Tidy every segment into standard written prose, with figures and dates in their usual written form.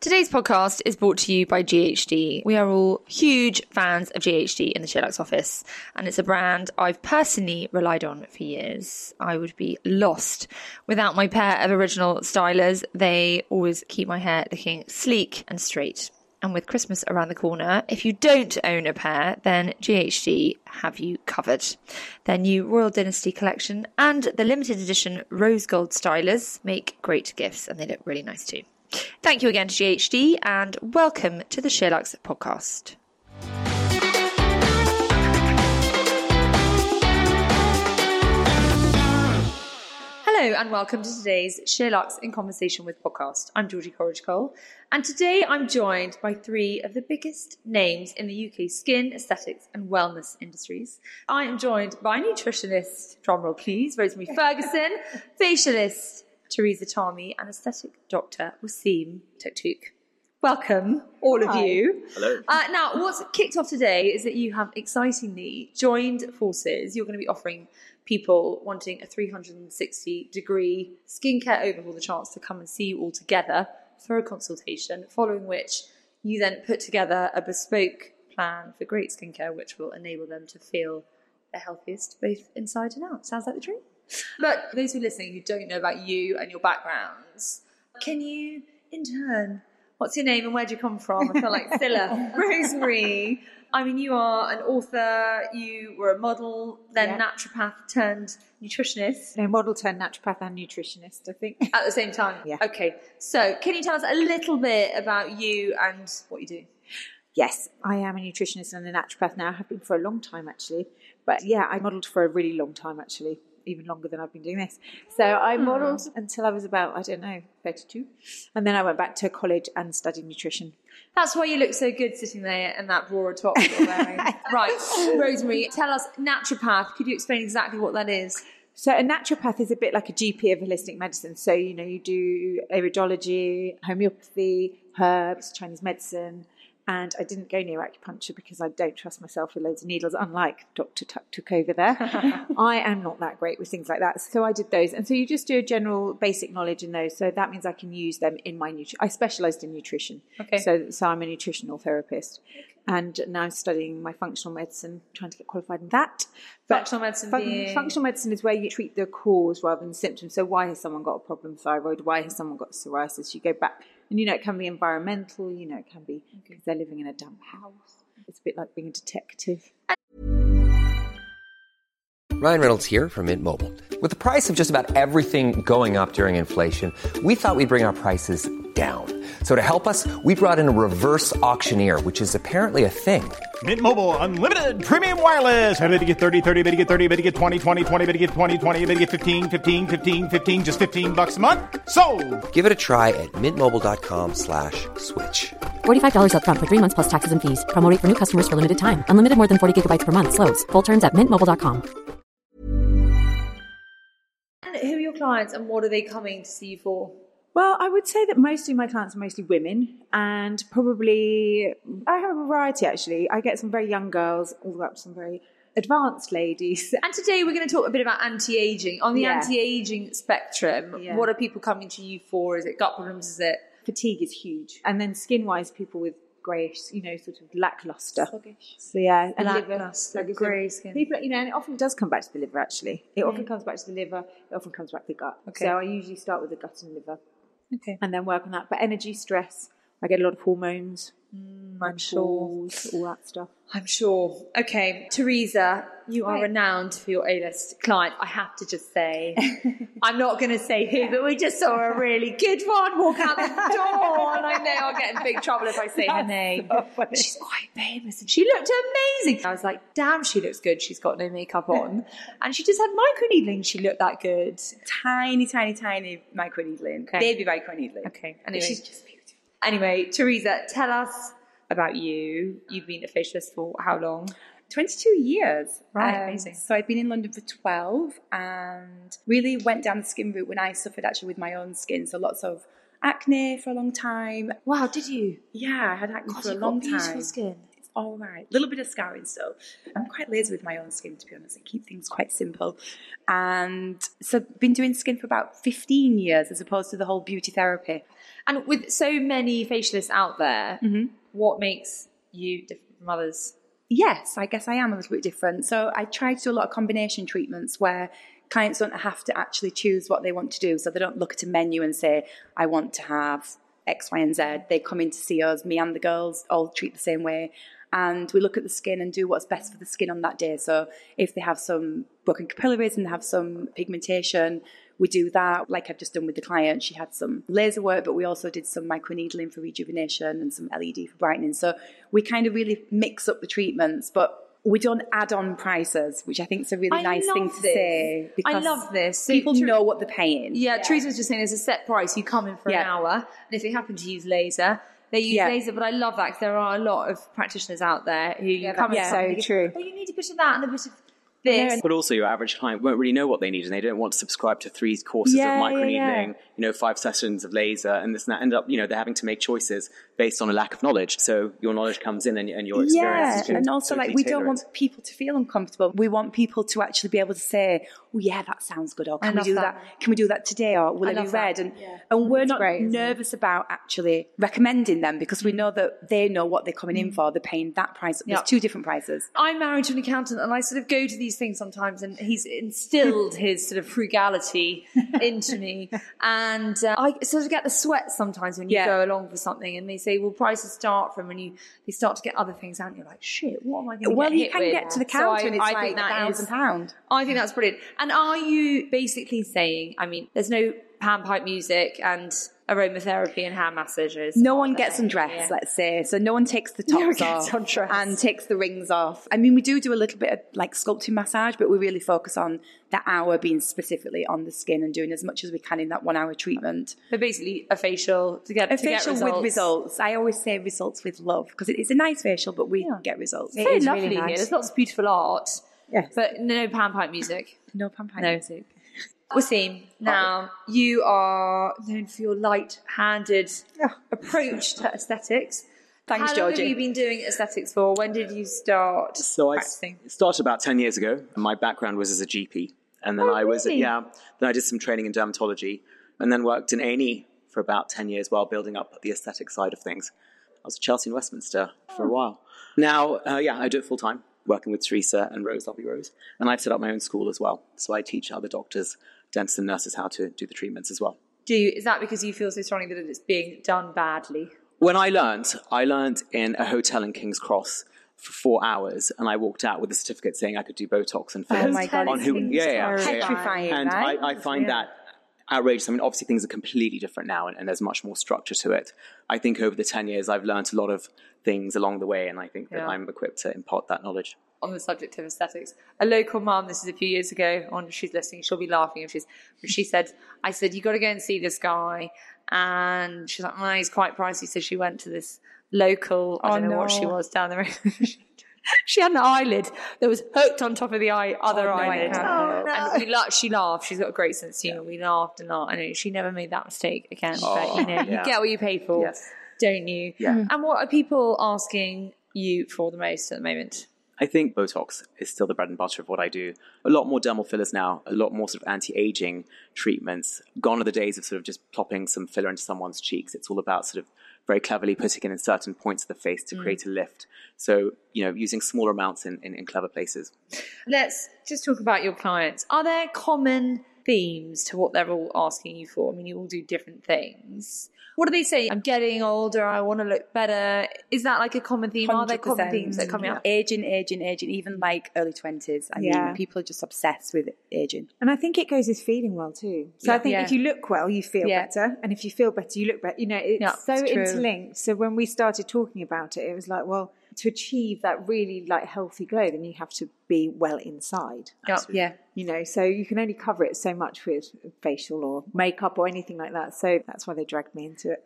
Today's podcast is brought to you by GHD. We are all huge fans of GHD in the Sheer Lux office, and it's a brand I've personally relied on for years. I would be lost without my pair of original stylers. They always keep my hair looking sleek and straight. And with Christmas around the corner, if you don't own a pair, then GHD have you covered. Their new Royal Dynasty collection and the limited edition rose gold stylers make great gifts, and they look really nice too. Thank you again to GHD and welcome to the Sheer Lux podcast. Hello and welcome to today's Sheer Lux in Conversation with podcast. I'm Georgie Corridge-Cole, and today I'm joined by three of the biggest names in the UK skin, aesthetics and wellness industries. I am joined by nutritionist, drumroll please, Rosemary Ferguson, facialist Teresa Tami, and aesthetic doctor Wasim Taktak. Welcome, all of you. Hello. Now, what's kicked off today is that you have excitingly joined forces. You're going to be offering people wanting a 360-degree skincare overhaul the chance to come and see you all together for a consultation, following which you then put together a bespoke plan for great skincare, which will enable them to feel the healthiest both inside and out. Sounds like the dream. But those who are listening who don't know about you and your backgrounds, can you, in turn, what's your name and where do you come from? I feel like Scylla, Rosemary. I mean, you are an author, you were a model, then naturopath turned nutritionist. No, model turned naturopath and nutritionist, I think. At the same time? Yeah. Okay. So can you tell us a little bit about you and what you do? Yes, I am a nutritionist and a naturopath now. I have been for a long time, actually. But yeah, I modelled for a really long time, actually. Even longer than I've been doing this. So I modelled until I was about, 32. And then I went back to college and studied nutrition. That's why you look so good sitting there in that Bora top you're wearing. Right, Rosemary, tell us, naturopath, could you explain exactly what that is? So a naturopath is a bit like a GP of holistic medicine. So, you know, you do iridology, homeopathy, herbs, Chinese medicine. And I didn't go near acupuncture because I don't trust myself with loads of needles, unlike Dr. Taktak over there. I am not that great with things like that. So I did those. And so you just do a general basic knowledge in those. So that means I can use them in my nutrition. I specialised in nutrition. Okay. So I'm a nutritional therapist. Okay. And now I'm studying my functional medicine, trying to get qualified in that. But functional medicine is where you treat the cause rather than symptoms. So why has someone got a problem with thyroid? Why has someone got psoriasis? You go back. And, you know, it can be environmental, you know, it can be because they're living in a damp house. It's a bit like being a detective. Ryan Reynolds here from Mint Mobile. With the price of just about everything going up during inflation, we thought we'd bring our prices down. So to help us, we brought in a reverse auctioneer, which is apparently a thing. Mint Mobile Unlimited Premium Wireless. How about to get 30, 30, how to get 30, how to get 20, 20, 20, how to get 20, 20, how to get 15, 15, 15, 15, just $15 a month? Sold! Give it a try at mintmobile.com/switch. $45 up front for 3 months plus taxes and fees. Promo rate for new customers for limited time. Unlimited more than 40 gigabytes per month. Slows full terms at mintmobile.com. And who are your clients and what are they coming to see you for? Well, I would say that mostly my clients are mostly women, and probably I have a variety actually. I get some very young girls all the way up to some very advanced ladies. And today we're going to talk a bit about anti-aging. On the anti-aging spectrum, what are people coming to you for? Is it gut problems? Is it fatigue? Is huge. And then skin-wise, people with greyish, you know, sort of lackluster. Sluggish. So yeah, and lackluster, grey skin. People, you know, and it often does come back to the liver actually. It often comes back to the liver. It often comes back to the gut. Okay. So I usually start with the gut and liver. Okay. And then work on that. But energy, stress, I get a lot of hormones, menopause, all that stuff. I'm sure. Okay, Teresa, you are renowned for your A-list client. I have to just say, I'm not going to say who, but we just saw a really good one walk out the door, and I know I'll get in big trouble if I say her name. So she's quite famous, and she looked amazing. I was like, damn, she looks good. She's got no makeup on, and she just had microneedling. She looked that good. Tiny microneedling. Okay. Baby microneedling. Okay, anyway. She's just beautiful. Anyway, Teresa, tell us about you. You've been a facialist for how long? 22 years. Right, amazing. So I've been in London for 12 and really went down the skin route when I suffered actually with my own skin. So lots of acne for a long time. Wow, did you? Yeah, I had acne for a long time. Beautiful skin. It's all right. A little bit of scouring, so I'm quite lazy with my own skin, to be honest. I keep things quite simple. And so I've been doing skin for about 15 years as opposed to the whole beauty therapy. And with so many facialists out there, mm-hmm. what makes you different from others? Yes, I guess I am a little bit different. So I try to do a lot of combination treatments where clients don't have to actually choose what they want to do. So they don't look at a menu and say, I want to have X, Y, and Z. They come in to see us, me and the girls, all treat the same way. And we look at the skin and do what's best for the skin on that day. So if they have some broken capillaries and they have some pigmentation, we do that, like I've just done with the client. She had some laser work, but we also did some microneedling for rejuvenation and some LED for brightening. So we kind of really mix up the treatments, but we don't add on prices, which I think is a really nice thing to say. I love this. So people know what they're paying. Yeah, yeah. Teresa was just saying there's a set price. You come in for an hour, and if they happen to use laser, they use laser. But I love that because there are a lot of practitioners out there who come in. So true. But you need a bit of that and a bit of this. But also your average client won't really know what they need, and they don't want to subscribe to 3 courses of microneedling, 5 sessions of laser and this and that. End up, they're having to make choices based on a lack of knowledge. So your knowledge comes in and your experience. Yeah, and also totally we don't want people to feel uncomfortable. We want people to actually be able to say, oh yeah, that sounds good, or can we do that? Can we do that today, or will it be red? And we're not nervous about actually recommending them because we know that they know what they're coming in for. They're paying that price. There's 2 different prices. I'm married to an accountant and I sort of go to these things sometimes, and he's instilled his sort of frugality into me, and I sort of get the sweats sometimes when you go along for something and they say, well, prices start from, and they start to get other things out and you're like, shit, what am I going to get hit with? Well, you can get to the counter and it's like £1,000. I think that's brilliant. And are you basically saying, I mean, there's no panpipe music and aromatherapy and hand massages. No one gets undressed, let's say. So no one takes the tops off and takes the rings off. I mean, we do a little bit of like sculpting massage, but we really focus on that hour being specifically on the skin and doing as much as we can in that 1 hour treatment. But basically a facial to get results. With results. I always say results with love because it's a nice facial, but we get results. It's lovely really nice. Here. There's lots of beautiful art, but no panpipe music. No panpipe music. Wasim, now you are known for your light-handed approach to aesthetics. Thanks, Georgie. How long have you been doing aesthetics for? When did you start practicing? I started about 10 years ago. My background was as a GP. And then then I did some training in dermatology and then worked in A&E for about 10 years while building up the aesthetic side of things. I was at Chelsea and Westminster for a while. Now, I do it full-time, working with Teresa and Rose, lovely Rose. And I've set up my own school as well. So I teach other doctors, dentists and nurses how to do the treatments as well. Is that because you feel so strongly that it's being done badly? When I learned in a hotel in Kings Cross for 4 hours, and I walked out with a certificate saying I could do Botox and fillers. Oh my God, petrifying, and right? I find that outrageous. I mean, obviously things are completely different now, and there's much more structure to it. I think over the 10 years, I've learned a lot of things along the way, and I think that I'm equipped to impart that knowledge. On the subject of aesthetics, a local mum, this is a few years ago, she's listening, she'll be laughing if she said, I said, you got to go and see this guy, and she's like, he's quite pricey, so she went to this local, what she was down the road. She had an eyelid that was hooked on top of the eyelid. And she laughed. She's got a great sense of humour. We laughed and laughed. And she never made that mistake again. But, you get what you pay for, don't you? Yeah. And what are people asking you for the most at the moment? I think Botox is still the bread and butter of what I do. A lot more dermal fillers now, a lot more sort of anti-aging treatments. Gone are the days of sort of just plopping some filler into someone's cheeks. It's all about sort of very cleverly putting it in certain points of the face to create a lift. So, using smaller amounts in clever places. Let's just talk about your clients. Are there common themes to what they're all asking you for? I mean, you all do different things. What do they say? I'm getting older, I want to look better. Is that like a common theme? 100%. Are there common themes that come out? Aging, even like early 20s. I mean, people are just obsessed with aging. And I think it goes with feeling well too. So I think if you look well, you feel better. And if you feel better, you look better. It's interlinked. So when we started talking about it, it was like, well, to achieve that really like healthy glow, then you have to be well inside. Yeah. So you can only cover it so much with facial or makeup or anything like that. So that's why they dragged me into it.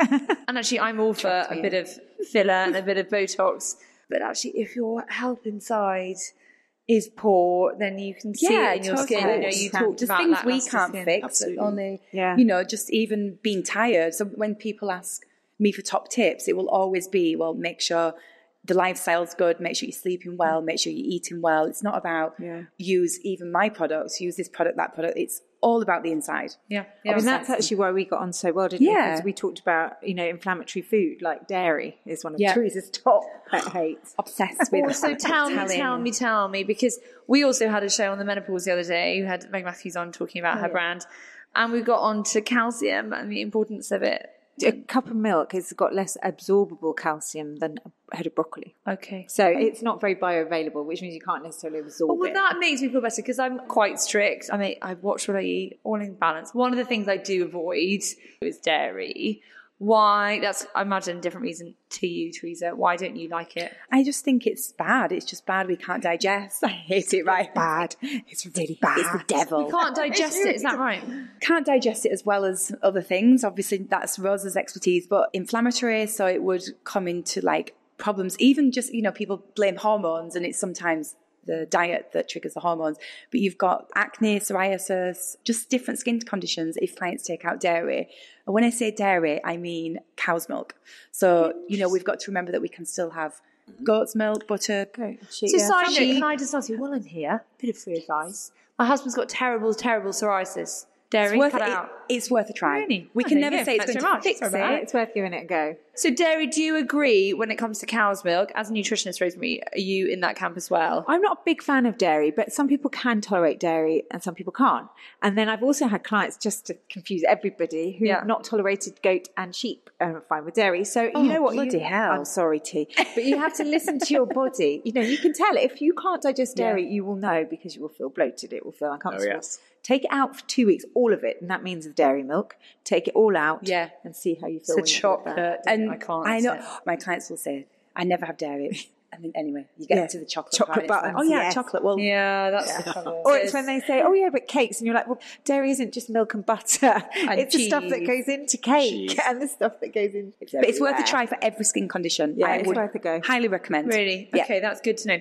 And actually, I'm all for a bit of filler and a bit of Botox. But actually, if your health inside is poor, then you can see it in your skin. You talked about things that we can't fix. Absolutely. Only, just even being tired. So when people ask me for top tips, it will always be, well, make sure the lifestyle's good, make sure you're sleeping well, make sure you're eating well. It's not about use even my products, use this product, that product. It's all about the inside. I mean, that's actually why we got on so well, didn't we? Because we talked about, you know, inflammatory food, like dairy is one of Teresa's top pet hates. Obsessed with. Also, tell me, because we also had a show on the menopause the other day. You had Meg Matthews on talking about her brand, and we got on to calcium and the importance of it. A cup of milk has got less absorbable calcium than a head of broccoli. Okay. So it's not very bioavailable, which means you can't necessarily absorb it. Well, that makes me feel better because I'm quite strict. I mean, I watch what I eat, all in balance. One of the things I do avoid is dairy. Why? That's, I imagine, a different reason to you, Teresa. Why don't you like it? I just think it's bad. It's just bad. We can't digest. I hate it, right? It's bad. It's really bad. It's the devil. We can't digest it. Is that right? Can't digest it as well as other things. Obviously, that's Rosa's expertise, but inflammatory, so it would come into, like, problems. Even just, you know, people blame hormones, and it's sometimes the diet that triggers the hormones. But you've got acne, psoriasis, just different skin conditions if clients take out dairy. And when I say dairy, I mean cow's milk. So, you know, we've got to remember that we can still have goat's milk, butter. So, side note, can I just ask you, while I'm here, a bit of free advice? My husband's got terrible psoriasis. Dairy, it's worth a try. Really? We can never say it's going to fix it. It's worth giving it a go. So, dairy, do you agree when it comes to cow's milk? As a nutritionist, Rosemary, are you in that camp as well? I'm not a big fan of dairy, but some people can tolerate dairy and some people can't. And then I've also had clients, just to confuse everybody, who have not tolerated goat and sheep and are fine with dairy. So, you know what? Bloody hell. I'm sorry, T. But you have to listen to your body. You know, you can tell. If you can't digest dairy, you will know because you will feel bloated. It will feel uncomfortable. Oh, yes. Take it out for 2 weeks, all of it, and that means the dairy milk. Take it all out and see how you feel. It's a chocolate. And I know. My clients will say, I never have dairy. I mean, anyway, you get to the chocolate part. Like, chocolate. Well, that's the trouble. Or it's when they say, but cakes, and you're like, well, dairy isn't just milk and butter. And it's cheese. The stuff that goes into cake and the stuff that goes into. But it's worth a try for every skin condition. Yeah, it's worth a go. Highly recommend. Really? Yeah. Okay, that's good to know.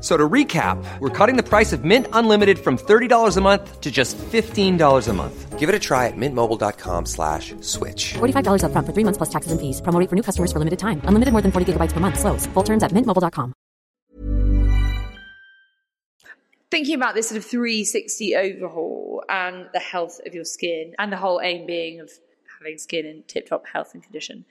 So to recap, we're cutting the price of Mint Unlimited from $30 a month to just $15 a month. Give it a try at mintmobile.com/switch. $45 up front for 3 months plus taxes and fees. Promo rate for new customers for limited time. Unlimited more than 40 gigabytes per month. Slows full terms at mintmobile.com. Thinking about this sort of 360 overhaul and the health of your skin and the whole aim being of having skin in tip-top health and condition.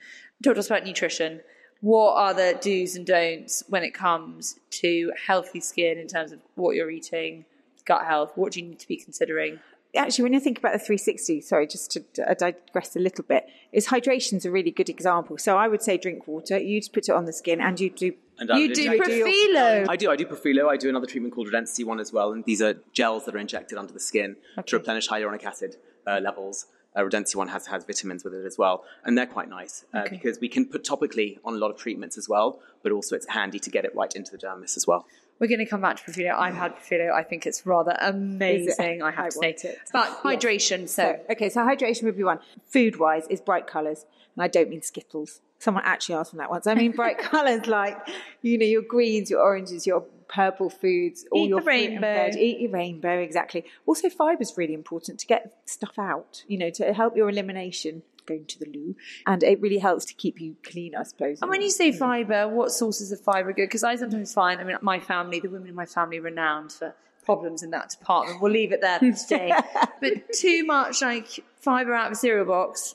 Talk to us about nutrition. What are the do's and don'ts when it comes to healthy skin in terms of what you're eating, gut health? What do you need to be considering? Actually, when you think about the 360, sorry, just to digress a little bit, is hydration's a really good example. So I would say drink water. You'd put it on the skin and you'd do... And you do Profhilo. I do Profhilo. I do another treatment called Redensity one as well. And these are gels that are injected under the skin to replenish hyaluronic acid levels. Redensity one has vitamins with it as well, and they're quite nice because we can put topically on a lot of treatments as well, but also it's handy to get it right into the dermis as well. We're going to come back to Profhilo. I've had Profhilo. I think it's rather amazing. I have to say it. But hydration. So hydration would be one. Food wise is bright colours, and I don't mean Skittles. Someone actually asked me that once. I mean bright colours like, you know, your greens, your oranges, your purple foods, all your rainbow. Eat your rainbow, exactly. Also, fibre is really important to get stuff out, you know, to help your elimination. going to the loo. And it really helps to keep you clean, I suppose. And when you say fibre, what sources of fibre are good? Because I sometimes find, I mean, my family, the women in my family are renowned for problems in that department. We'll leave it there for today. But too much like fibre out of a cereal box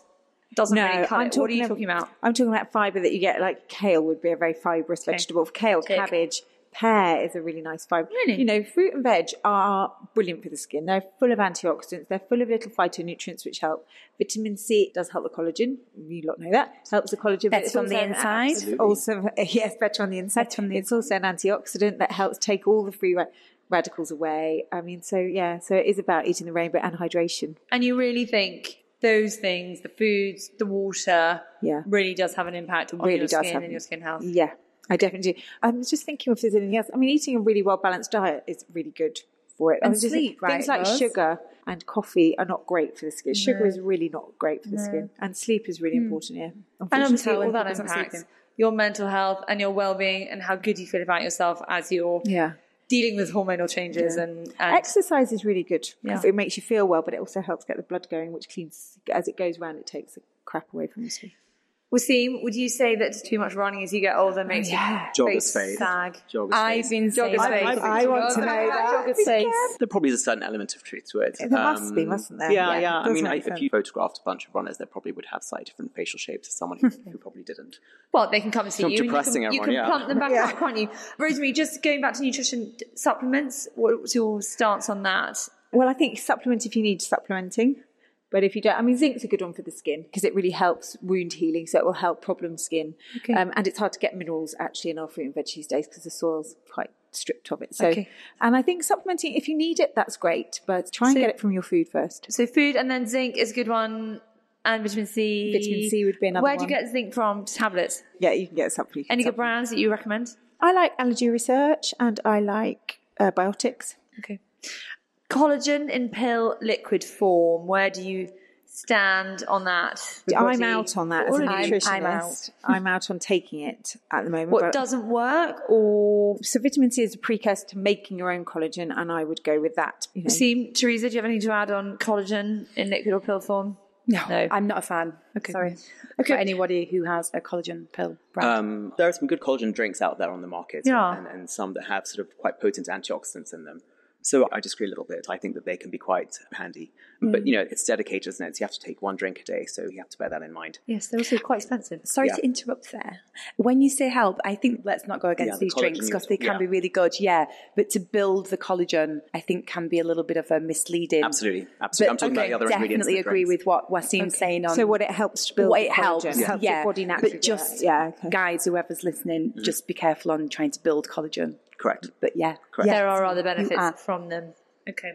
doesn't really cut it. What are you talking about? I'm talking about fibre that you get, like kale would be a very fibrous vegetable. Kale, cabbage, pear is a really nice fibre. Really? You know, fruit and veg are brilliant for the skin. They're full of antioxidants. They're full of little phytonutrients which help. Vitamin C, it does help the collagen. You lot know that. Helps the collagen. Better on the inside. Also, yes, better on the inside. It's also an antioxidant that helps take all the free radicals away. I mean, so it is about eating the rainbow and hydration. And you really think those things, the foods, the water, really does have an impact on your skin and your skin health. Yeah, I definitely do. I was just thinking if there's anything else. I mean, eating a really well-balanced diet is really good for it. And sleep, right? Things like sugar and coffee are not great for the skin. No. Sugar is really not great for the skin. And sleep is really important, And obviously all that impacts your mental health and your well-being and how good you feel about yourself as you're dealing with hormonal changes and exercise is really good because it makes you feel well, but it also helps get the blood going, which cleans as it goes round. It takes the crap away from your skin. Wasim, would you say that too much running as you get older makes you sag? I've been saying I want to know that. There probably is a certain element of truth to it. There must be, mustn't there? Yeah. I mean, if you photographed a bunch of runners, they probably would have slightly different facial shapes to someone who probably didn't. Well, they can come and see you. Depressing and you can plump them back up, can't you? Rosemary, just going back to nutrition supplements, what's your stance on that? Well, I think supplement if you need supplementing. But if you don't, I mean, zinc's a good one for the skin because it really helps wound healing. So it will help problem skin. Okay. And it's hard to get minerals actually in our fruit and veg these days because the soil's quite stripped of it. So, and I think supplementing, if you need it, that's great. But try and get it from your food first. So food and then zinc is a good one. And vitamin C. Vitamin C would be another one. Where do you get zinc from? Tablets? Yeah, you can get supplements. Any good brands that you recommend? I like Allergy Research and I like Biotics. Okay. Collagen in pill liquid form, where do you stand on that? I'm out on that as a nutritionist. I'm out on taking it at the moment. What doesn't work? So vitamin C is a precursor to making your own collagen, and I would go with that. You know. See, Teresa, do you have anything to add on collagen in liquid or pill form? No, I'm not a fan. Okay. Sorry. Okay. For anybody who has a collagen pill brand. There are some good collagen drinks out there on the market and some that have sort of quite potent antioxidants in them. So I disagree a little bit. I think that they can be quite handy. But, you know, it's dedicated, isn't it? So you have to take one drink a day, so you have to bear that in mind. Yes, they're also quite expensive. Sorry to interrupt there. When you say help, I think let's not go against these drinks because they can be really good, But to build the collagen, I think can be a little bit of a misleading. Absolutely. But I'm talking about the other ingredients. I definitely agree with what Wasim's saying on... So what it helps to build what it helps, your body naturally. But just, guys, whoever's listening, just be careful on trying to build collagen. Correct. But there are other benefits from them. Okay.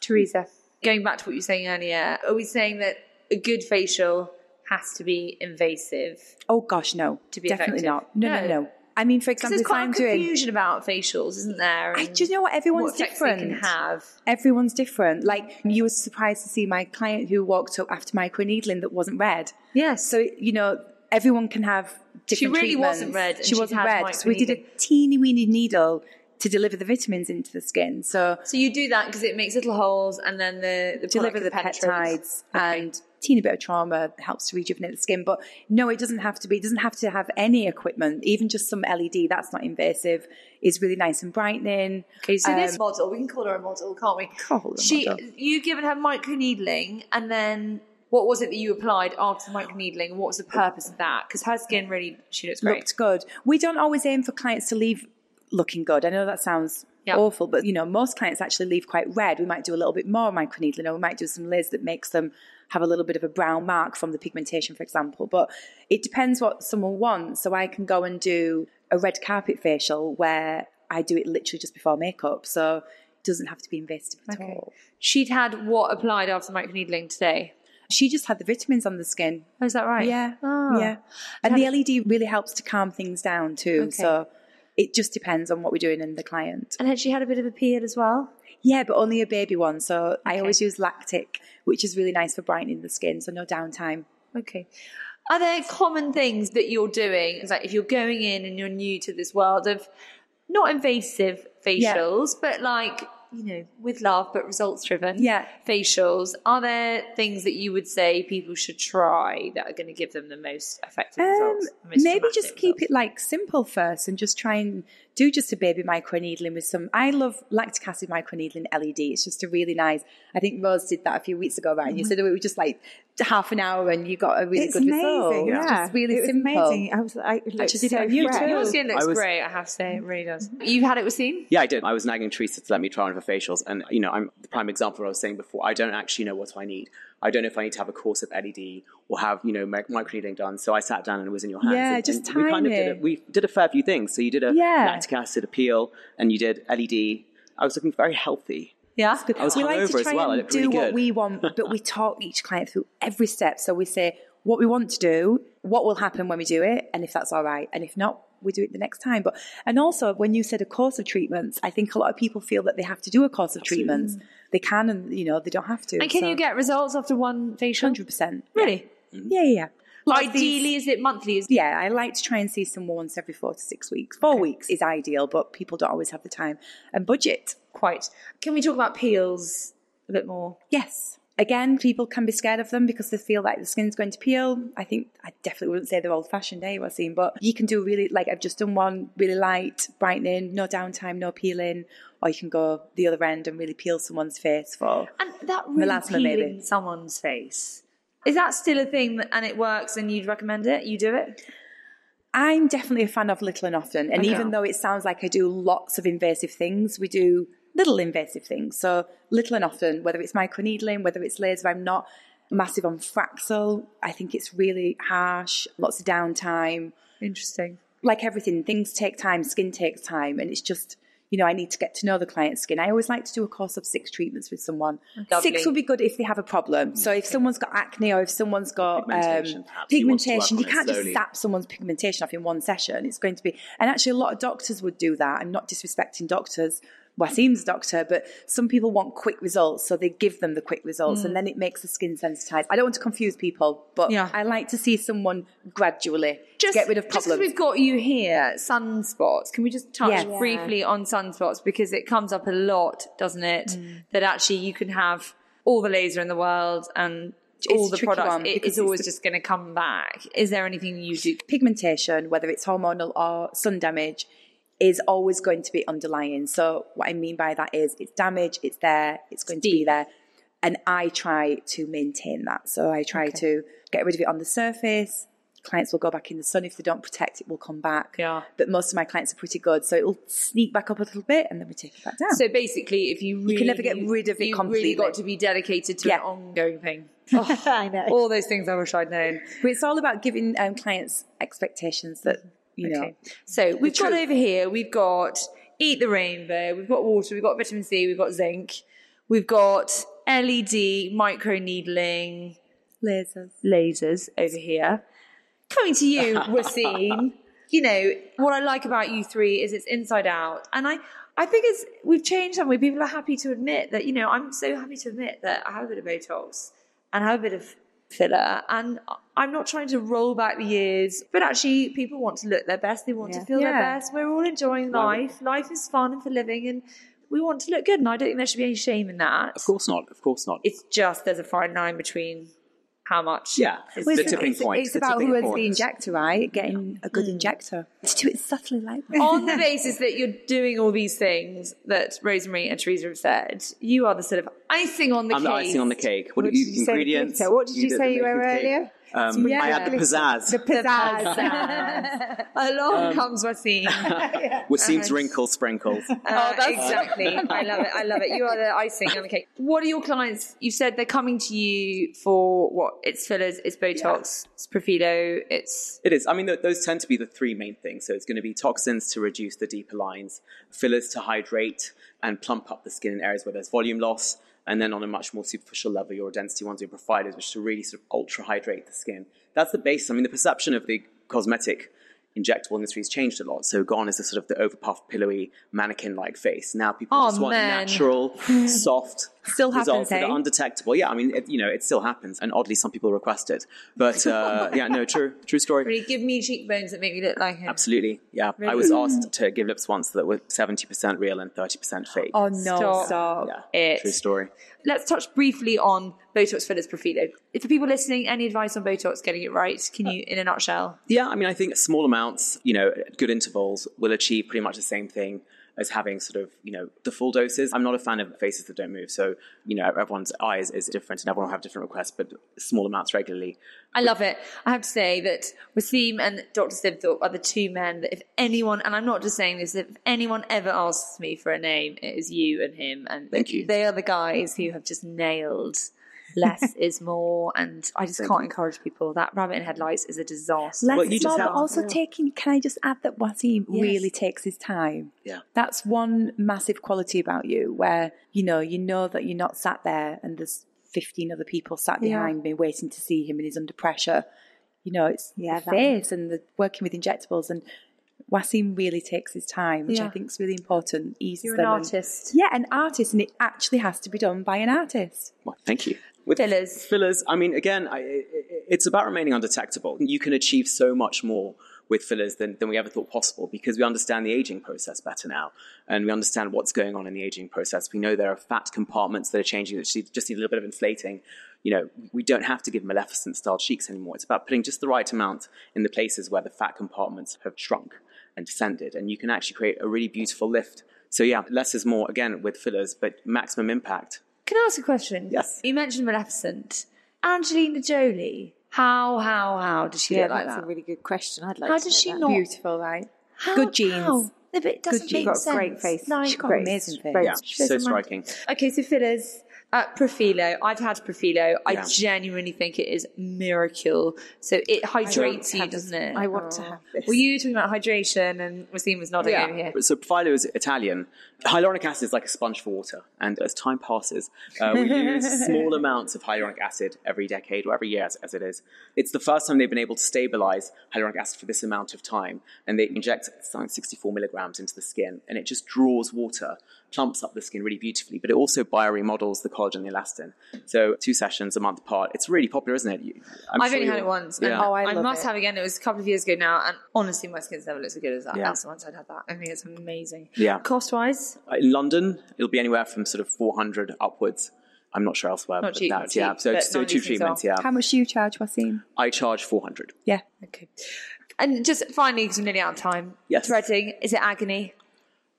Teresa, going back to what you were saying earlier, are we saying that a good facial has to be invasive? Oh gosh, no. To be definitely effective? Not. No. I mean, for example, there's quite a confusion about facials, isn't there? And do you know what? Everyone's different. They can have. Everyone's different. Like, you were surprised to see my client who walked up after microneedling that wasn't red. Yes. So, you know, everyone can have different treatments. Wasn't red. She wasn't red. So we did a teeny weeny needle to deliver the vitamins into the skin. So you do that because it makes little holes and then the deliver the peptides and teeny bit of trauma helps to rejuvenate the skin. But no, it doesn't have to be. It doesn't have to have any equipment. Even just some LED, that's not invasive. It's really nice and brightening. Okay, so this model, we can call her a model, can't we? You've given her microneedling and then... What was it that you applied after microneedling? What was the purpose of that? Because her skin really, she looks great. Looked good. We don't always aim for clients to leave looking good. I know that sounds awful, but, you know, most clients actually leave quite red. We might do a little bit more microneedling or we might do some lasers that makes them have a little bit of a brown mark from the pigmentation, for example. But it depends what someone wants. So I can go and do a red carpet facial where I do it literally just before makeup. So it doesn't have to be invasive at all. She'd had what applied after microneedling today? She just had the vitamins on the skin. Oh, is that right? Yeah. Oh. Yeah. And the LED really helps to calm things down too. Okay. So it just depends on what we're doing and the client. And had she had a bit of a peel as well? Yeah, but only a baby one. So I always use lactic, which is really nice for brightening the skin. So no downtime. Okay. Are there common things that you're doing? It's like if you're going in and you're new to this world of not invasive facials, but like... you know, with love but results-driven facials, are there things that you would say people should try that are going to give them the most effective results? Maybe just keep it like simple first and just try and do just a baby microneedling with some, I love lactic acid microneedling LED. It's just a really nice, I think Rose did that a few weeks ago, right? And you said it was just like half an hour and you got a really good result. Yeah. It's just really simple. Amazing. Yours looks great, I have to say. It really does. You had it with Wasim? Yeah, I did. I was nagging Teresa to let me try one of her facials. And, you know, I'm the prime example I was saying before. I don't actually know what I need. I don't know if I need to have a course of LED or have, you know, microneedling done. So I sat down and it was in your hands. Yeah, and, just tiny. We did a fair few things. So you did a lactic acid appeal and you did LED. I was looking very healthy. Yeah, I was hungover as well. I looked really good. We like to try and do what we want, but we talk each client through every step. So we say what we want to do, what will happen when we do it, and if that's all right. And if not, we do it the next time. But and also, when you said a course of treatments, I think a lot of people feel that they have to do a course of treatments. They can, and you know, they don't have to. And can you get results after one facial? 100%. Really? Yeah. Like ideally, is it monthly? Yeah, I like to try and see someone once every 4 to 6 weeks. 4 weeks is ideal, but people don't always have the time and budget. Quite. Can we talk about peels a bit more? Yes. Again, people can be scared of them because they feel like the skin's going to peel. I think I definitely wouldn't say they're old-fashioned, but you can do really, like I've just done one, really light, brightening, no downtime, no peeling, or you can go the other end and really peel someone's face for... And that really melasma, peeling maybe. Someone's face. Is that still a thing and it works and you'd recommend it? You do it? I'm definitely a fan of little and often. And even though it sounds like I do lots of invasive things, we do... little invasive things. So little and often, whether it's microneedling, whether it's laser, I'm not massive on Fraxel. I think it's really harsh, lots of downtime. Interesting. Like everything, things take time, skin takes time. And it's just, you know, I need to get to know the client's skin. I always like to do a course of 6 treatments with someone. Lovely. 6 would be good if they have a problem. So if someone's got acne or if someone's got pigmentation, you can't just zap someone's pigmentation off in one session. It's going to be, and actually a lot of doctors would do that. I'm not disrespecting doctors. Wasim's doctor, but some people want quick results, so they give them the quick results and then it makes the skin sensitized. I don't want to confuse people, but I like to see someone gradually just get rid of problems. Just because we've got you here, sunspots. Can we just touch briefly on sunspots? Because it comes up a lot, doesn't it? That actually you can have all the laser in the world and all the products. It's always just going to come back. Is there anything you do? Pigmentation, whether it's hormonal or sun damage, is always going to be underlying. So what I mean by that is it's damage, it's there, it's going to be there. And I try to maintain that. So I try to get rid of it on the surface. Clients will go back in the sun. If they don't protect, it will come back. Yeah. But most of my clients are pretty good. So it will sneak back up a little bit and then we take it back down. So basically, if you really... you can never get rid of it completely. You've really got to be dedicated to an ongoing thing. Oh, I know. All those things I wish I'd known. But it's all about giving clients expectations that... you know. So we've got over here, we've got Eat the Rainbow, we've got water, we've got vitamin C, we've got zinc, we've got LED, microneedling, lasers over here. Coming to you, Wasim, you know, what I like about you three is it's inside out. And I think it's we've changed, haven't we? People are happy to admit that, you know, I'm so happy to admit that I have a bit of Botox and I have a bit of filler, and I'm not trying to roll back the years, but actually people want to look their best, they want to feel their best. We're all enjoying life is fun and for living, and we want to look good, and I don't think there should be any shame in that. Of course not. It's just there's a fine line between how much it's about who owns the injector, right? Getting a good injector to do it subtly, like on the basis that you're doing all these things that Rosemary and Teresa have said. You are the sort of icing on the cake. I'm the icing on the cake. What are you ingredients? What did you say you were earlier? I had the pizzazz. Along comes Wasim. Wasim's wrinkle sprinkles. Exactly. I love it. You are the icing on the cake. What are your clients? You said they're coming to you for what? It's fillers, it's Botox, it's Profhilo, It is. I mean, those tend to be the three main things. So it's going to be toxins to reduce the deeper lines, fillers to hydrate and plump up the skin in areas where there's volume loss. And then on a much more superficial level, your Redensity ones, your Profhilos, which to really sort of ultra-hydrate the skin. That's the basis. I mean, the perception of the cosmetic injectable industry has changed a lot. So gone is the sort of the overpuffed, pillowy, mannequin-like face. Now people just want natural, soft, still happens, results that are undetectable. Yeah, I mean, it still happens, and oddly, some people request it. But yeah, no, true story. Really, give me cheekbones that make me look like him. Absolutely, yeah. Really? I was asked to give lips once that were 70% real and 30% fake. Oh no, stop. Yeah, it. True story. Let's touch briefly on Botox, fillers, Profhilo. For people listening, any advice on Botox, getting it right? Can you, in a nutshell? Yeah, I mean, I think small amounts, good intervals will achieve pretty much the same thing as having sort of, the full doses. I'm not a fan of faces that don't move. So, everyone's eyes is different and everyone will have different requests, but small amounts regularly. I love it. I have to say that Wasim and Dr. Sibthorpe are the two men that if anyone, and I'm not just saying this, if anyone ever asks me for a name, it is you and him. And thank you. They are the guys who have just nailed less is more, and I just can't encourage people. That rabbit in headlights is a disaster. Less is more, but also taking, can I just add that Wasim really takes his time. Yeah. That's one massive quality about you, where, you know that you're not sat there and there's 15 other people sat behind me waiting to see him and he's under pressure. It's the face and the working with injectables, and Wasim really takes his time, which I think is really important. You're an artist. Yeah, an artist, and it actually has to be done by an artist. Well, thank you. With fillers, I mean, again, it's about remaining undetectable. You can achieve so much more with fillers than we ever thought possible, because we understand the aging process better now, and we understand what's going on in the aging process. We know there are fat compartments that are changing that just need a little bit of inflating. We don't have to give Maleficent-style cheeks anymore. It's about putting just the right amount in the places where the fat compartments have shrunk and descended, and you can actually create a really beautiful lift. So yeah, less is more, again, with fillers, but maximum impact. Can I ask a question? Yes. You mentioned Maleficent. Angelina Jolie. How does she look like that? That's a really good question. I'd like to know. How does she not? Beautiful, right? Good genes. How? No, but it doesn't make sense. She's got a great face. She's got an amazing face. Yeah, she's so striking. Okay, so fillers. Profhilo. I've had Profhilo. Yeah. I genuinely think it is miracle. So it hydrates you, doesn't it? I want to have this. Were you talking about hydration, and Wasim was nodding over here? So Profhilo is Italian. Hyaluronic acid is like a sponge for water. And as time passes, we use small amounts of hyaluronic acid every decade or every year as it is. It's the first time they've been able to stabilize hyaluronic acid for this amount of time. And they inject 64 milligrams into the skin, and it just draws water, plumps up the skin really beautifully, but it also bioremodels the collagen, the elastin. So 2 sessions a month apart. It's really popular, isn't it? I've only had it once. Yeah. I must have again. It was a couple of years ago now, and honestly, my skin's never looked as good as that. Yeah. That's the once I'd had that. I think it's amazing. Yeah. Cost-wise? In London, it'll be anywhere from sort of 400 upwards. I'm not sure elsewhere. Not cheap. Yeah. So 2 treatments, yeah. How much do you charge, Wasim? I charge 400. Yeah. Okay. And just finally, because we're nearly out of time. Yes. Threading, is it agony?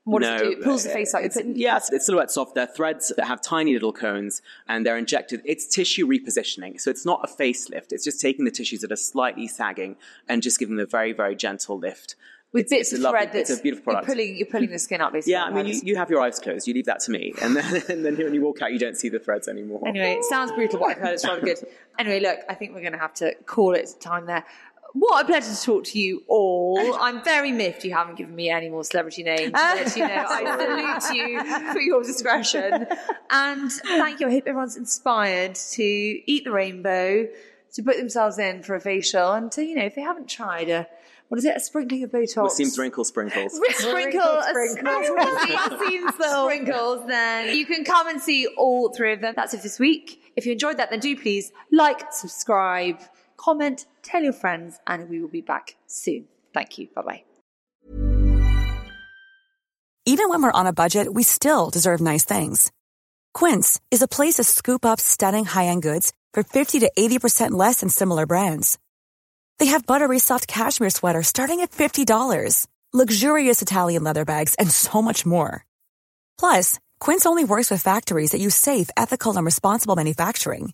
What does it do? It pulls the face out. It's Silhouette Soft. They're threads that have tiny little cones, and they're injected. It's tissue repositioning. So it's not a facelift. It's just taking the tissues that are slightly sagging and just giving them a very, very gentle lift. With bits of thread that's a beautiful product. You're pulling the skin up, basically. Yeah, I mean, you have your eyes closed. You leave that to me. And then when you walk out, you don't see the threads anymore. Anyway, it sounds brutal, but I've heard it's rather good. Anyway, look, I think we're going to have to call it time there. What a pleasure to talk to you all. I'm very miffed you haven't given me any more celebrity names. But, I salute you for your discretion. And thank you. I hope everyone's inspired to eat the rainbow, to put themselves in for a facial, and to, if they haven't tried a sprinkling of Botox? Well, it seems sprinkles. Sprinkles, then. You can come and see all 3 of them. That's it for this week. If you enjoyed that, then do please like, subscribe, comment, tell your friends, and we will be back soon. Thank you. Bye-bye. Even when we're on a budget, we still deserve nice things. Quince is a place to scoop up stunning high-end goods for 50 to 80% less than similar brands. They have buttery soft cashmere sweaters starting at $50, luxurious Italian leather bags, and so much more. Plus, Quince only works with factories that use safe, ethical, and responsible manufacturing.